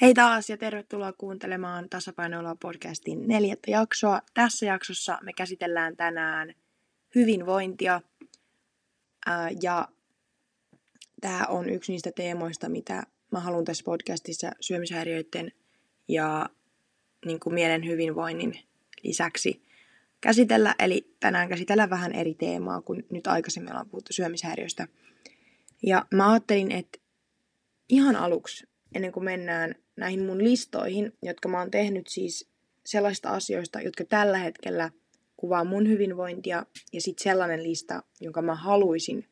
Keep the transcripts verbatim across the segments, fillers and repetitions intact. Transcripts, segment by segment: Hei taas ja tervetuloa kuuntelemaan Tasapainoilua podcastin neljättä jaksoa. Tässä jaksossa me käsitellään tänään hyvinvointia ää, ja tämä on yksi niistä teemoista, mitä mä haluan tässä podcastissa syömishäiriöiden ja niin kuin mielen hyvinvoinnin lisäksi käsitellä. Eli tänään käsitellään vähän eri teemaa kuin nyt aikaisemmin ollaan puhuttu syömishäiriöistä. Ja mä ajattelin, että ihan aluksi, ennen kuin mennään näihin mun listoihin, jotka mä oon tehnyt siis sellaista asioista, jotka tällä hetkellä kuvaa mun hyvinvointia, ja sitten sellainen lista, jonka mä haluaisin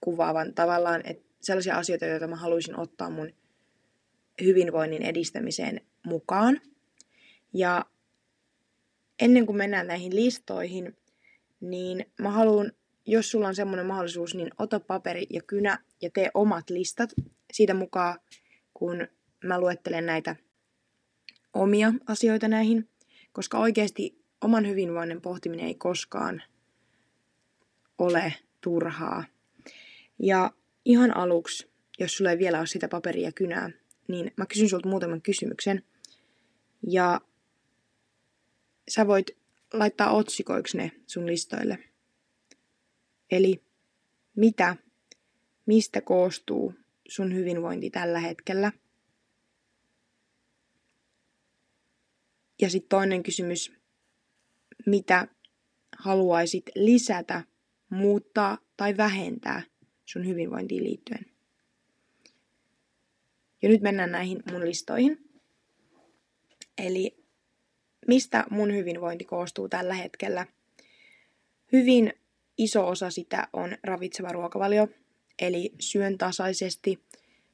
kuvaavan tavallaan, että sellaisia asioita, joita mä haluaisin ottaa mun hyvinvoinnin edistämiseen mukaan. Ja ennen kuin mennään näihin listoihin, niin mä haluan, jos sulla on semmoinen mahdollisuus, niin ota paperi ja kynä ja tee omat listat siitä mukaan, kun mä luettelen näitä omia asioita näihin, koska oikeasti oman hyvinvoinnin pohtiminen ei koskaan ole turhaa. Ja ihan aluksi, jos sulla ei vielä ole sitä paperia ja kynää, niin mä kysyn sulta muutaman kysymyksen. Ja sä voit laittaa otsikoiksi ne sun listoille. Eli mitä, mistä koostuu sun hyvinvointi tällä hetkellä? Ja sitten toinen kysymys, mitä haluaisit lisätä, muuttaa tai vähentää sun hyvinvointiin liittyen? Ja nyt mennään näihin mun listoihin. Eli mistä mun hyvinvointi koostuu tällä hetkellä? Hyvin iso osa sitä on ravitseva ruokavalio. Eli syön tasaisesti,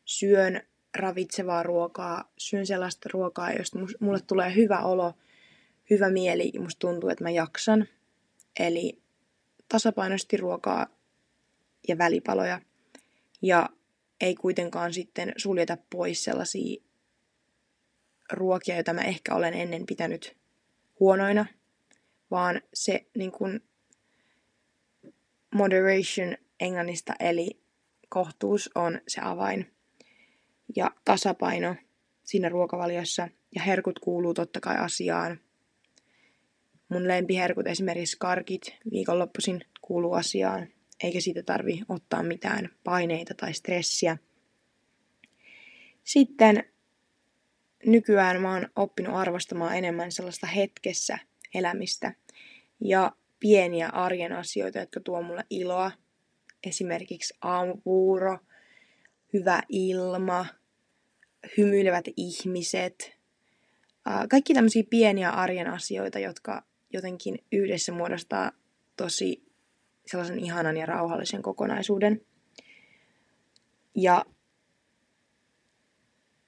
syön ravitsevaa ruokaa, syön sellaista ruokaa, josta mulle tulee hyvä olo, hyvä mieli ja musta tuntuu, että mä jaksan. Eli tasapainoisesti ruokaa ja välipaloja. Ja ei kuitenkaan sitten suljeta pois sellaisia ruokia, joita mä ehkä olen ennen pitänyt huonoina, vaan se niin kuin moderation englannista, eli kohtuus on se avain ja tasapaino siinä ruokavaliossa. Ja herkut kuuluu totta kai asiaan. Mun lempiherkut, esimerkiksi karkit, viikonloppuisin kuuluu asiaan. Eikä siitä tarvi ottaa mitään paineita tai stressiä. Sitten nykyään mä oon oppinut arvostamaan enemmän sellaista hetkessä elämistä. Ja pieniä arjen asioita, jotka tuo mulle iloa. Esimerkiksi aamupuuro, hyvä ilma, hymyilevät ihmiset. Kaikki tämmöisiä pieniä arjen asioita, jotka jotenkin yhdessä muodostaa tosi sellaisen ihanan ja rauhallisen kokonaisuuden. Ja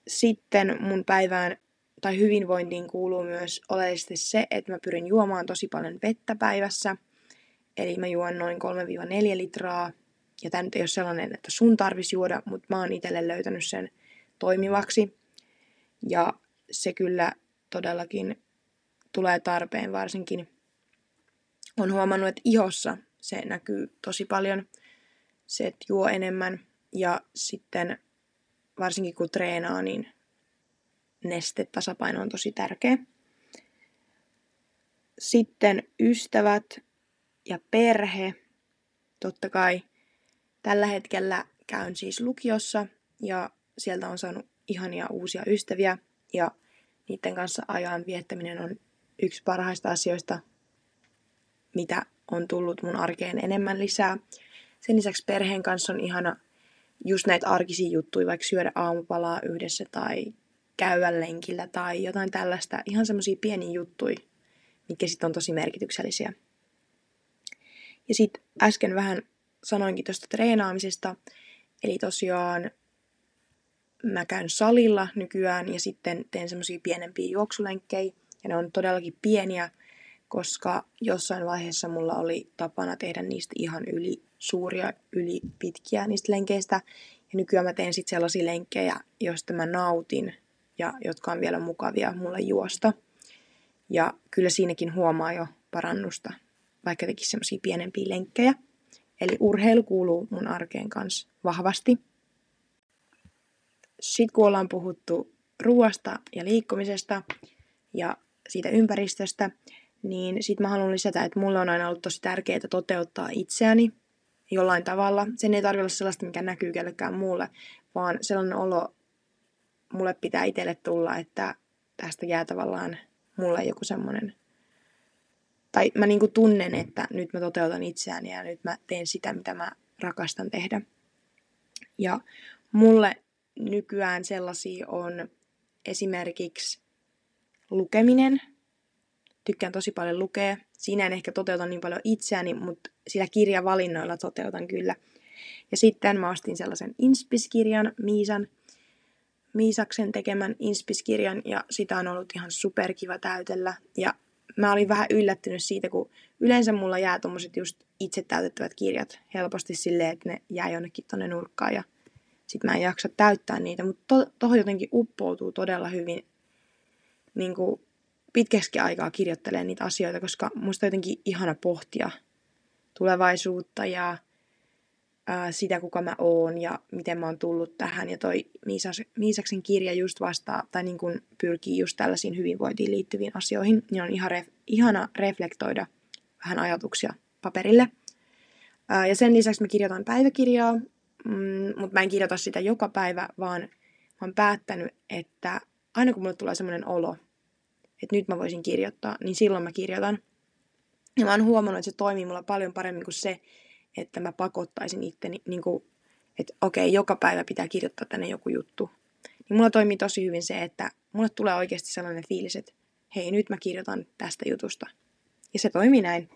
sitten mun päivään tai hyvinvointiin kuuluu myös oleellisesti se, että mä pyrin juomaan tosi paljon vettä päivässä. Eli mä juon noin kolme neljä litraa. Ja tämä nyt ei ole sellainen, että sun tarvisi juoda, mutta mä oon itselle löytänyt sen toimivaksi. Ja se kyllä todellakin tulee tarpeen, varsinkin on huomannut, että ihossa se näkyy tosi paljon. Se, että juo enemmän ja sitten varsinkin kun treenaa, niin nestetasapaino on tosi tärkeä. Sitten ystävät ja perhe. Totta kai tällä hetkellä käyn siis lukiossa ja sieltä on saanut ihania uusia ystäviä ja niiden kanssa ajan viettäminen on yksi parhaista asioista, mitä on tullut mun arkeen enemmän lisää. Sen lisäksi perheen kanssa on ihana just näitä arkisia juttuja, vaikka syödä aamupalaa yhdessä tai käydä lenkillä tai jotain tällaista. Ihan semmoisia pieniä juttuja, mitkä sitten on tosi merkityksellisiä. Ja sitten äsken vähän sanoinkin tuosta treenaamisesta. Eli tosiaan mä käyn salilla nykyään ja sitten teen semmoisia pienempiä juoksulenkkejä. Ja ne on todellakin pieniä, koska jossain vaiheessa mulla oli tapana tehdä niistä ihan yli suuria, yli pitkiä niistä lenkeistä. Ja nykyään mä teen sitten sellaisia lenkkejä, joista mä nautin ja jotka on vielä mukavia mulle juosta. Ja kyllä siinäkin huomaa jo parannusta, vaikka tekin semmoisia pienempiä lenkkejä. Eli urheilu kuuluu mun arkeen kanssa vahvasti. Sitten kun ollaan puhuttu ruoasta ja liikkumisesta ja siitä ympäristöstä, niin sit mä haluan lisätä, että mulle on aina ollut tosi tärkeää toteuttaa itseäni jollain tavalla. Sen ei tarvitse olla sellaista, mikä näkyy kellekään muulle, vaan sellainen olo mulle pitää itselle tulla, että tästä jää tavallaan mulle joku semmoinen. Tai mä niinku tunnen, että nyt mä toteutan itseäni ja nyt mä teen sitä, mitä mä rakastan tehdä. Ja mulle nykyään sellaisia on esimerkiksi lukeminen. Tykkään tosi paljon lukea. Siinä en ehkä toteuta niin paljon itseäni, mutta sillä kirjavalinnoilla toteutan kyllä. Ja sitten mä ostin sellaisen Inspis-kirjan, Miisan, Miisaksen tekemän Inspis-kirjan, ja sitä on ollut ihan superkiva täytellä. Ja mä olin vähän yllättynyt siitä, kun yleensä mulla jää tommoset just itse täytettävät kirjat helposti silleen, että ne jää jonnekin tonne nurkkaan ja sit mä en jaksa täyttää niitä. Mutta to- tohon jotenkin uppoutuu todella hyvin niin kuin pitkäksi aikaa kirjoittelee niitä asioita, koska musta on jotenkin ihana pohtia tulevaisuutta ja ää, sitä, kuka mä oon ja miten mä oon tullut tähän. Ja toi Miisas- Miisaksen kirja just vastaa tai niin kuin pyrkii just tällaisiin hyvinvointiin liittyviin asioihin. Niin on ihan ref- ihana reflektoida vähän ajatuksia paperille. Ää, ja sen lisäksi mä kirjoitan päiväkirjaa, mm, mutta mä en kirjoita sitä joka päivä, vaan mä oon päättänyt, että aina kun mulle tulee semmoinen olo, että nyt mä voisin kirjoittaa, niin silloin mä kirjoitan. Ja mä oon huomannut, että se toimii mulla paljon paremmin kuin se, että mä pakottaisin itteni, niin kuin, että okei, joka päivä pitää kirjoittaa tänne joku juttu. Niin mulla toimii tosi hyvin se, että mulle tulee oikeasti sellainen fiilis, että hei, nyt mä kirjoitan tästä jutusta. Ja se toimii näin.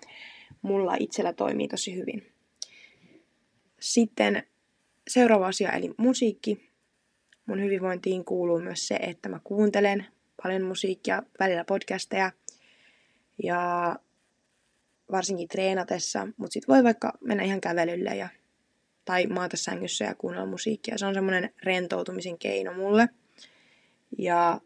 Mulla itsellä toimii tosi hyvin. Sitten seuraava asia, eli musiikki. Mun hyvinvointiin kuuluu myös se, että mä kuuntelen paljon musiikkia, välillä podcasteja ja varsinkin treenatessa, mutta sit voi vaikka mennä ihan kävelylle ja, tai maata sängyssä ja kuunnella musiikkia. Se on semmoinen rentoutumisen keino mulle. Ja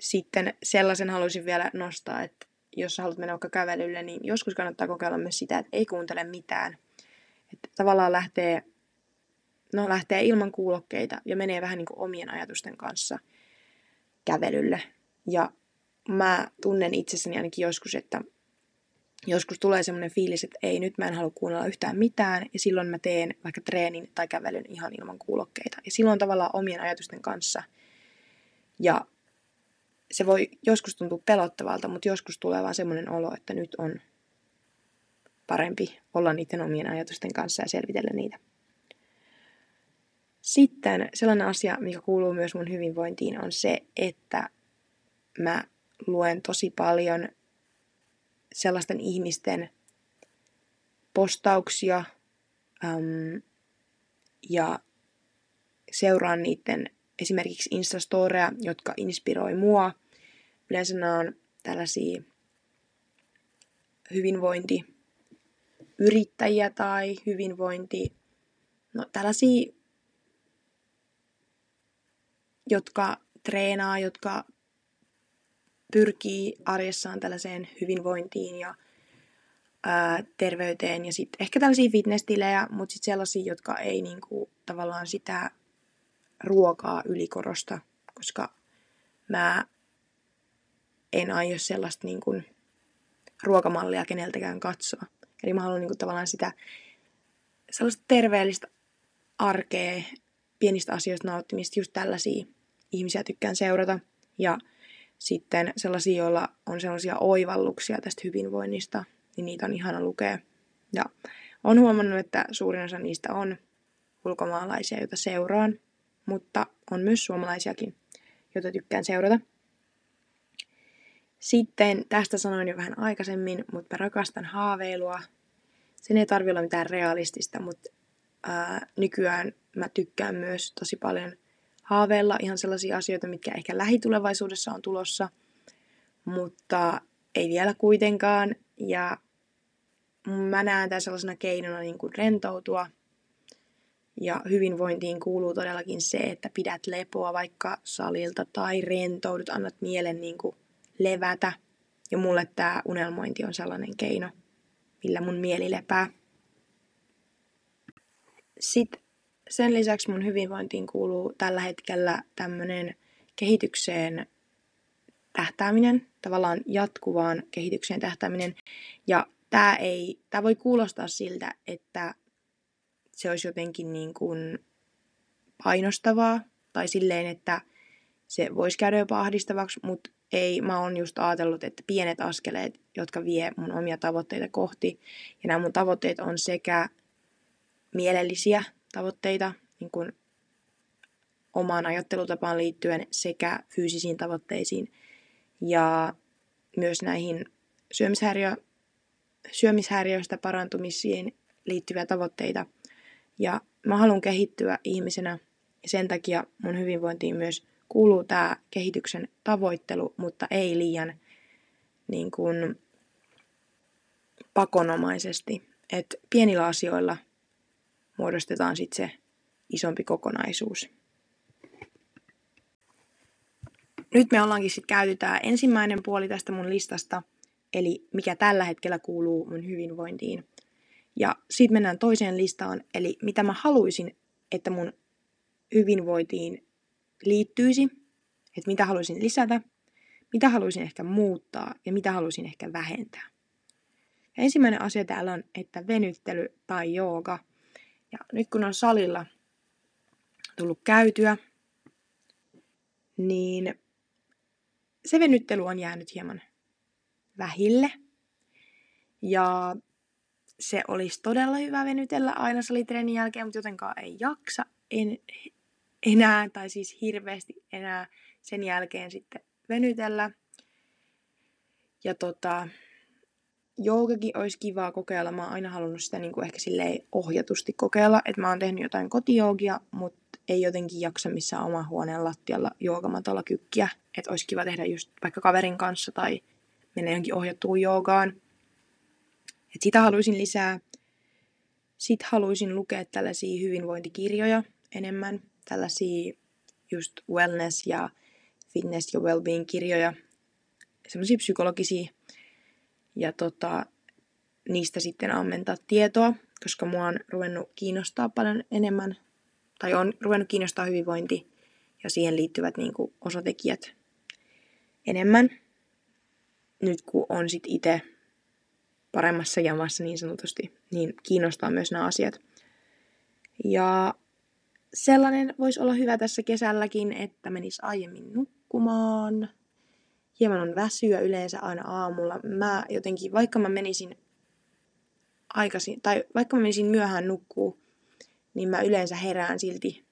sitten sellaisen haluaisin vielä nostaa, että jos sä haluat mennä vaikka kävelylle, niin joskus kannattaa kokeilla myös sitä, että ei kuuntele mitään. Että tavallaan lähtee, no, lähtee ilman kuulokkeita ja menee vähän niin kuin omien ajatusten kanssa kävelylle. Ja mä tunnen itsessäni ainakin joskus, että joskus tulee semmoinen fiilis, että ei, nyt mä en halua kuunnella yhtään mitään, ja silloin mä teen vaikka treenin tai kävelyn ihan ilman kuulokkeita. Ja silloin tavallaan omien ajatusten kanssa. Ja se voi joskus tuntua pelottavalta, mutta joskus tulee vaan semmoinen olo, että nyt on parempi olla niiden omien ajatusten kanssa ja selvitellä niitä. Sitten sellainen asia, mikä kuuluu myös mun hyvinvointiin, on se, että mä luen tosi paljon sellaisten ihmisten postauksia äm, ja seuraan niiden esimerkiksi Instastoreja, jotka inspiroi mua. Yleensä nämä on tällaisia hyvinvointiyrittäjiä tai hyvinvointi, no tällaisia, jotka treenaa, jotka pyrkii arjessaan tällaiseen hyvinvointiin ja ää, terveyteen. Ja sitten ehkä tällaisia fitness-tilejä, mutta sitten sellaisia, jotka ei niinku, tavallaan sitä ruokaa ylikorosta, koska mä en aio sellaista niinku, ruokamallia keneltäkään katsoa. Eli mä haluan niinku, tavallaan sitä sellaista terveellistä arkea, pienistä asioista nauttimista, just tällaisia ihmisiä tykkään seurata. Ja sitten sellaisia, joilla on sellaisia oivalluksia tästä hyvinvoinnista, niin niitä on ihana lukea. Ja olen huomannut, että suurin osa niistä on ulkomaalaisia, joita seuraan, mutta on myös suomalaisiakin, joita tykkään seurata. Sitten tästä sanoin jo vähän aikaisemmin, mutta mä rakastan haaveilua. Sen ei tarvitse olla mitään realistista, mutta ää, nykyään mä tykkään myös tosi paljon haaveilla ihan sellaisia asioita, mitkä ehkä lähitulevaisuudessa on tulossa, mutta ei vielä kuitenkaan. Ja mä näen tämän sellaisena keinona niin kuin rentoutua. Ja hyvinvointiin kuuluu todellakin se, että pidät lepoa vaikka salilta tai rentoudut, annat mielen niin kuin levätä. Ja mulle tämä unelmointi on sellainen keino, millä mun mieli lepää. Sitten sen lisäksi mun hyvinvointiin kuuluu tällä hetkellä tämmöinen kehitykseen tähtääminen, tavallaan jatkuvaan kehitykseen tähtääminen. Ja tää ei, tää voi kuulostaa siltä, että se olisi jotenkin niin kuin painostavaa tai silleen, että se voisi käydä jopa ahdistavaksi, mutta ei, mä oon just ajatellut, että pienet askeleet, jotka vie mun omia tavoitteita kohti, ja nämä mun tavoitteet on sekä mielellisiä tavoitteita niin kuin omaan ajattelutapaan liittyen sekä fyysisiin tavoitteisiin ja myös näihin syömishäiriö, syömishäiriöistä parantumisiin liittyviä tavoitteita. Ja mä haluan kehittyä ihmisenä ja sen takia mun hyvinvointiin myös kuuluu tämä kehityksen tavoittelu, mutta ei liian niin kuin pakonomaisesti. Et pienillä asioilla muodostetaan sitten se isompi kokonaisuus. Nyt me ollaankin sitten käyty tämä ensimmäinen puoli tästä mun listasta, eli mikä tällä hetkellä kuuluu mun hyvinvointiin. Ja sitten mennään toiseen listaan, eli mitä mä haluaisin, että mun hyvinvointiin liittyisi, että mitä haluaisin lisätä, mitä haluaisin ehkä muuttaa ja mitä haluaisin ehkä vähentää. Ja ensimmäinen asia täällä on, että venyttely tai jooga. Ja nyt kun on salilla tullut käytyä, niin se venyttely on jäänyt hieman vähille. Ja se olisi todella hyvä venytellä aina salitreenin jälkeen, mutta jotenkaan ei jaksa en, enää, tai siis hirveästi enää sen jälkeen sitten venytellä. Ja tota, joogakin olisi kivaa kokeilla. Mä oon aina halunnut sitä niin kuin ehkä silleen ohjatusti kokeilla, että mä oon tehnyt jotain kotijoogia, mutta ei jotenkin jaksa missään oman huoneen lattialla joogamatolla kykkiä. Että olisi kiva tehdä just vaikka kaverin kanssa tai mennä johonkin ohjattuun joogaan. Et sitä haluaisin lisää. Sitten haluaisin lukea tällaisia hyvinvointikirjoja enemmän. Tällaisia just wellness ja fitness ja wellbeing kirjoja. Sellaisia psykologisia. Ja tota, niistä sitten ammentaa tietoa, koska mua on ruvennut kiinnostaa paljon enemmän. Tai on ruvennut kiinnostaa hyvinvointi ja siihen liittyvät niin kuin osatekijät enemmän. Nyt kun on sit itse paremmassa jamassa niin sanotusti, niin kiinnostaa myös nämä asiat. Ja sellainen voisi olla hyvä tässä kesälläkin, että menisi aiemmin nukkumaan. Hieman on väsyä yleensä aina aamulla. Mä jotenkin, vaikka mä menisin aikaisin, tai vaikka mä menisin myöhään nukkuu, niin mä yleensä herään silti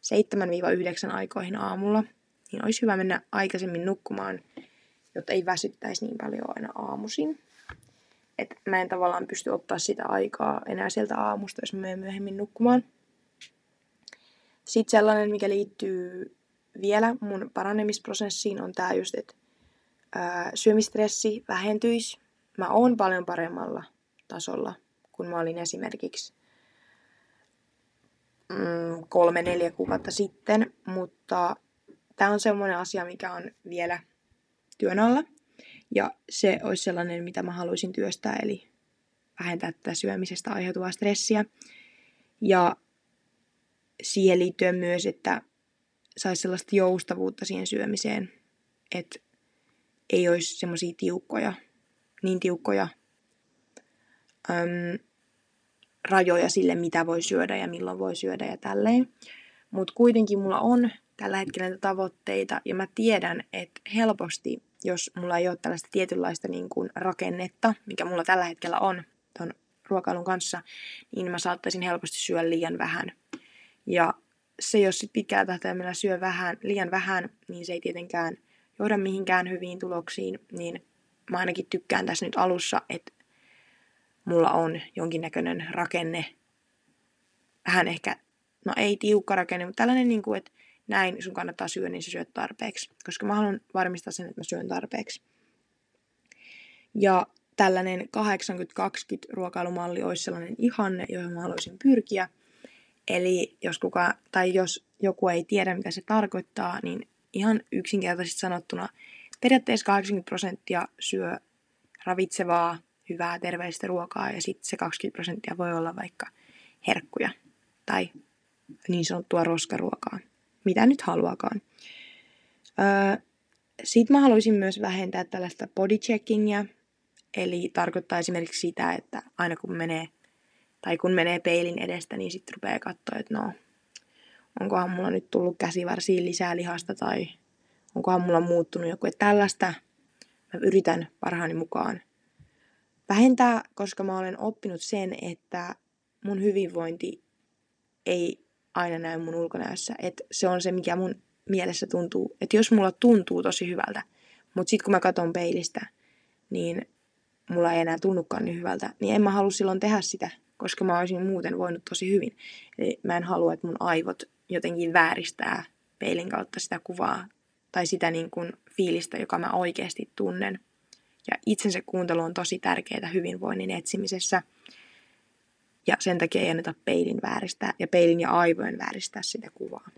seitsemän yhdeksän aikoihin aamulla. Niin olisi hyvä mennä aikaisemmin nukkumaan, jotta ei väsyttäisi niin paljon aina aamuisin. Että mä en tavallaan pysty ottaa sitä aikaa enää sieltä aamusta, jos mä menen myöhemmin nukkumaan. Sitten sellainen, mikä liittyy vielä mun paranemisprosessiin, on tää just, että ää, syömistressi vähentyisi. Mä oon paljon paremmalla tasolla, kun mä olin esimerkiksi mm, kolme, neljä kuukautta sitten. Mutta tää on semmoinen asia, mikä on vielä työn alla. Ja se olisi sellainen, mitä mä haluaisin työstää, eli vähentää tätä syömisestä aiheutuvaa stressiä. Ja siihen liittyen myös, että saisi sellaista joustavuutta siihen syömiseen, että ei olisi semmoisia tiukkoja, niin tiukkoja äm, rajoja sille, mitä voi syödä ja milloin voi syödä ja tälleen. Mutta kuitenkin mulla on tällä hetkellä näitä tavoitteita ja mä tiedän, että helposti, jos mulla ei ole tällaista tietynlaista niin kuin rakennetta, mikä mulla tällä hetkellä on ton ruokailun kanssa, niin mä saattaisin helposti syödä liian vähän. Ja se, jos sit pitkällä tähtäimellä syö vähän, liian vähän, niin se ei tietenkään johda mihinkään hyviin tuloksiin. Niin mä ainakin tykkään tässä nyt alussa, että mulla on jonkinnäköinen rakenne. Vähän ehkä, no ei tiukka rakenne, mutta tällainen niin kuin, että näin sun kannattaa syödä, niin sä syöt tarpeeksi. Koska mä haluan varmistaa sen, että mä syön tarpeeksi. Ja tällainen kahdeksankymmentä kaksikymmentä ruokailumalli olisi sellainen ihanne, johon mä haluaisin pyrkiä. Eli jos, kuka, tai jos joku ei tiedä, mitä se tarkoittaa, niin ihan yksinkertaisesti sanottuna periaatteessa kahdeksankymmentä prosenttia syö ravitsevaa, hyvää, terveellistä ruokaa ja sitten se kaksikymmentä prosenttia voi olla vaikka herkkuja tai niin sanottua roskaruokaa, mitä nyt haluakaan. Öö, Sitten mä haluaisin myös vähentää tällaista bodycheckingia, eli tarkoittaa esimerkiksi sitä, että aina kun menee, tai kun menee peilin edestä, niin sitten rupeaa katsoa, että no, onkohan mulla nyt tullut käsivarsiin lisää lihasta, tai onkohan mulla muuttunut joku, että tällaista mä yritän parhaani mukaan vähentää, koska mä olen oppinut sen, että mun hyvinvointi ei aina näy mun ulkonäössä, että se on se, mikä mun mielessä tuntuu, että jos mulla tuntuu tosi hyvältä, mutta sitten kun mä katson peilistä, niin mulla ei enää tunnukaan niin hyvältä, niin en mä halua silloin tehdä sitä, koska mä olisin muuten voinut tosi hyvin. Eli mä en halua, että mun aivot jotenkin vääristää peilin kautta sitä kuvaa tai sitä niin kuin fiilistä, joka mä oikeasti tunnen. Ja itsensä kuuntelu on tosi tärkeää hyvinvoinnin etsimisessä. Ja sen takia ei anneta peilin vääristää ja peilin ja aivojen vääristää sitä kuvaa.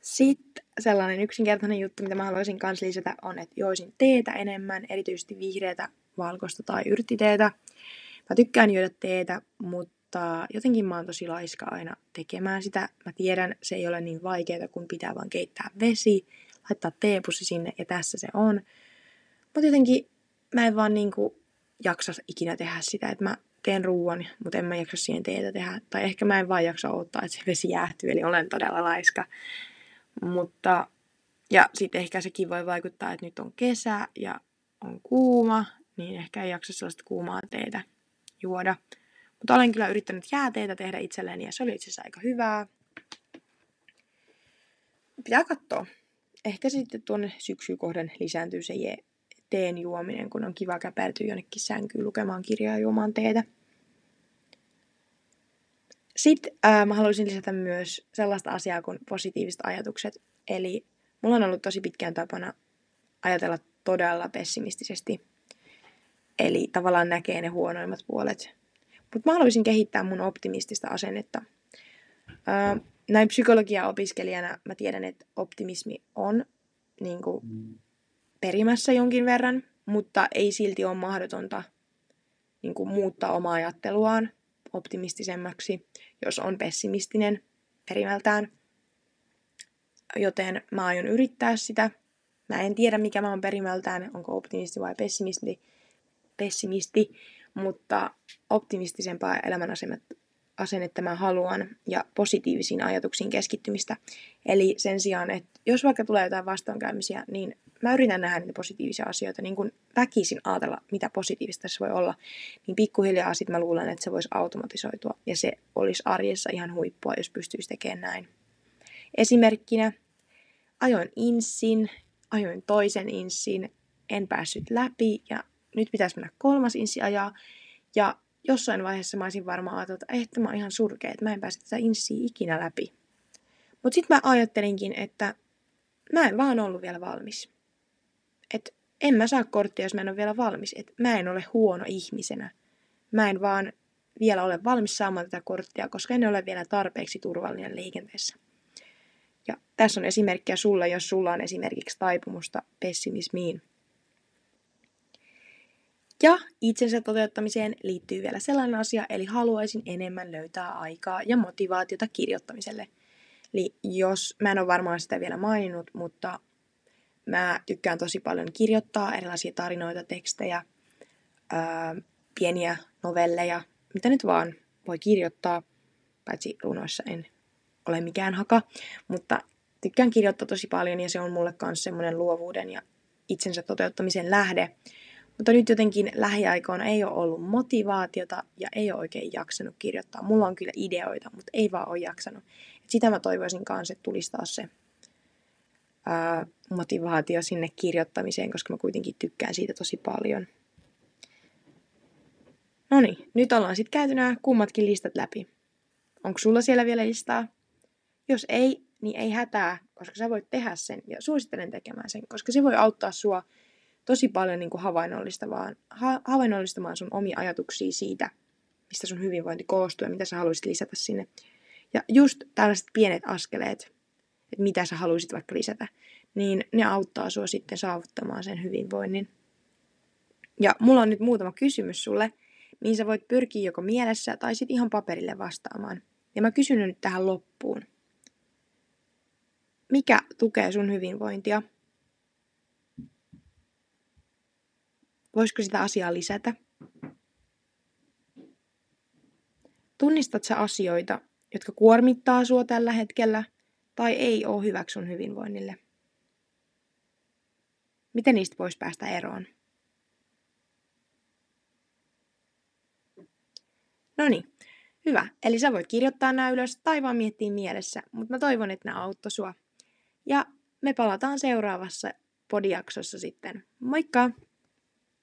Sitten sellainen yksinkertainen juttu, mitä mä haluaisin kans lisätä, on, että joisin teetä enemmän, erityisesti vihreätä, valkoista tai yrttiteetä. Mä tykkään juoda teetä, mutta jotenkin mä oon tosi laiska aina tekemään sitä. Mä tiedän, se ei ole niin vaikeaa, kun pitää vaan keittää vesi, laittaa teepussi sinne ja tässä se on. Mutta jotenkin mä en vaan niinku jaksa ikinä tehdä sitä, että mä teen ruuan, mutta en mä jaksa siihen teetä tehdä. Tai ehkä mä en vaan jaksa odottaa, että se vesi jäähtyy, eli olen todella laiska. Mutta, ja sitten ehkä sekin voi vaikuttaa, että nyt on kesä ja on kuuma, niin ehkä ei jaksa sellaista kuumaa teetä juoda. Mutta olen kyllä yrittänyt jääteitä tehdä itselleni ja se oli itse asiassa aika hyvää. Pitää katsoa. Ehkä sitten tuonne syksyyn kohden lisääntyy se teen juominen, kun on kiva käpertyä jonnekin sänkyyn lukemaan kirjaa juomaan teetä. Sitten ää, mä haluaisin lisätä myös sellaista asiaa kuin positiiviset ajatukset. Eli mulla on ollut tosi pitkään tapana ajatella todella pessimistisesti. Eli tavallaan näkee ne huonoimmat puolet. Mutta mä haluaisin kehittää mun optimistista asennetta. Ää, näin psykologia-opiskelijana mä tiedän, että optimismi on niin kuin, perimässä jonkin verran, mutta ei silti ole mahdotonta niin kuin, muuttaa omaa ajatteluaan optimistisemmaksi, jos on pessimistinen perimältään. Joten mä aion yrittää sitä. Mä en tiedä, mikä mä oon perimältään, onko optimisti vai pessimisti, pessimisti mutta optimistisempaa elämänasennetta mä haluan ja positiivisiin ajatuksiin keskittymistä. Eli sen sijaan, että jos vaikka tulee jotain vastoinkäymisiä, niin mä yritän nähdä niitä positiivisia asioita, niin kun väkisin ajatella, mitä positiivista tässä voi olla, niin pikkuhiljaa sitten mä luulen, että se voisi automatisoitua ja se olisi arjessa ihan huippua, jos pystyisi tekemään näin. Esimerkkinä ajoin inssin, ajoin toisen inssin, en päässyt läpi ja nyt pitäisi mennä kolmas inssi ajaa ja jossain vaiheessa mä olisin varmaan ajatellut, että, että mä oon ihan surkea, että mä en pääse tätä inssiä ikinä läpi. Mutta sitten mä ajattelinkin, että mä en vaan ollut vielä valmis. Että en mä saa korttia, jos mä en ole vielä valmis. Että mä en ole huono ihmisenä. Mä en vaan vielä ole valmis saamaan tätä korttia, koska en ole vielä tarpeeksi turvallinen liikenteessä. Ja tässä on esimerkkiä sulla, jos sulla on esimerkiksi taipumusta pessimismiin. Ja itsensä toteuttamiseen liittyy vielä sellainen asia, eli haluaisin enemmän löytää aikaa ja motivaatiota kirjoittamiselle. Eli jos, mä en ole varmaan sitä vielä maininnut, mutta mä tykkään tosi paljon kirjoittaa erilaisia tarinoita, tekstejä, ää, pieniä novelleja, mitä nyt vaan voi kirjoittaa, paitsi runoissa en ole mikään haka, mutta tykkään kirjoittaa tosi paljon ja se on mulle myös semmoinen luovuuden ja itsensä toteuttamisen lähde. Mutta nyt jotenkin lähiaikoina ei ole ollut motivaatiota ja ei ole oikein jaksanut kirjoittaa. Mulla on kyllä ideoita, mutta ei vaan ole jaksanut. Et sitä mä toivoisin kanssa, että tulisi taas se ää, motivaatio sinne kirjoittamiseen, koska mä kuitenkin tykkään siitä tosi paljon. Noniin, nyt ollaan sitten käyty nämä kummatkin listat läpi. Onko sulla siellä vielä listaa? Jos ei, niin ei hätää, koska sä voit tehdä sen ja suosittelen tekemään sen, koska se voi auttaa sua tosi paljon niin kuin havainnollistamaan, ha, havainnollistamaan sun omia ajatuksia siitä, mistä sun hyvinvointi koostuu ja mitä sä haluaisit lisätä sinne. Ja just tällaiset pienet askeleet, että mitä sä haluaisit vaikka lisätä, niin ne auttaa sua sitten saavuttamaan sen hyvinvoinnin. Ja mulla on nyt muutama kysymys sulle, mihin sä voit pyrkiä joko mielessä tai sitten ihan paperille vastaamaan. Ja mä kysyn nyt tähän loppuun. Mikä tukee sun hyvinvointia? Voisiko sitä asiaa lisätä? Tunnistat sä asioita, jotka kuormittaa sua tällä hetkellä tai ei ole hyväksi sun hyvinvoinnille? Miten niistä voisi päästä eroon? No niin, hyvä. Eli sä voit kirjoittaa nämä ylös tai vaan miettiä mielessä, mutta mä toivon, että nämä auttoi sua. Ja me palataan seuraavassa podijaksossa sitten. Moikka!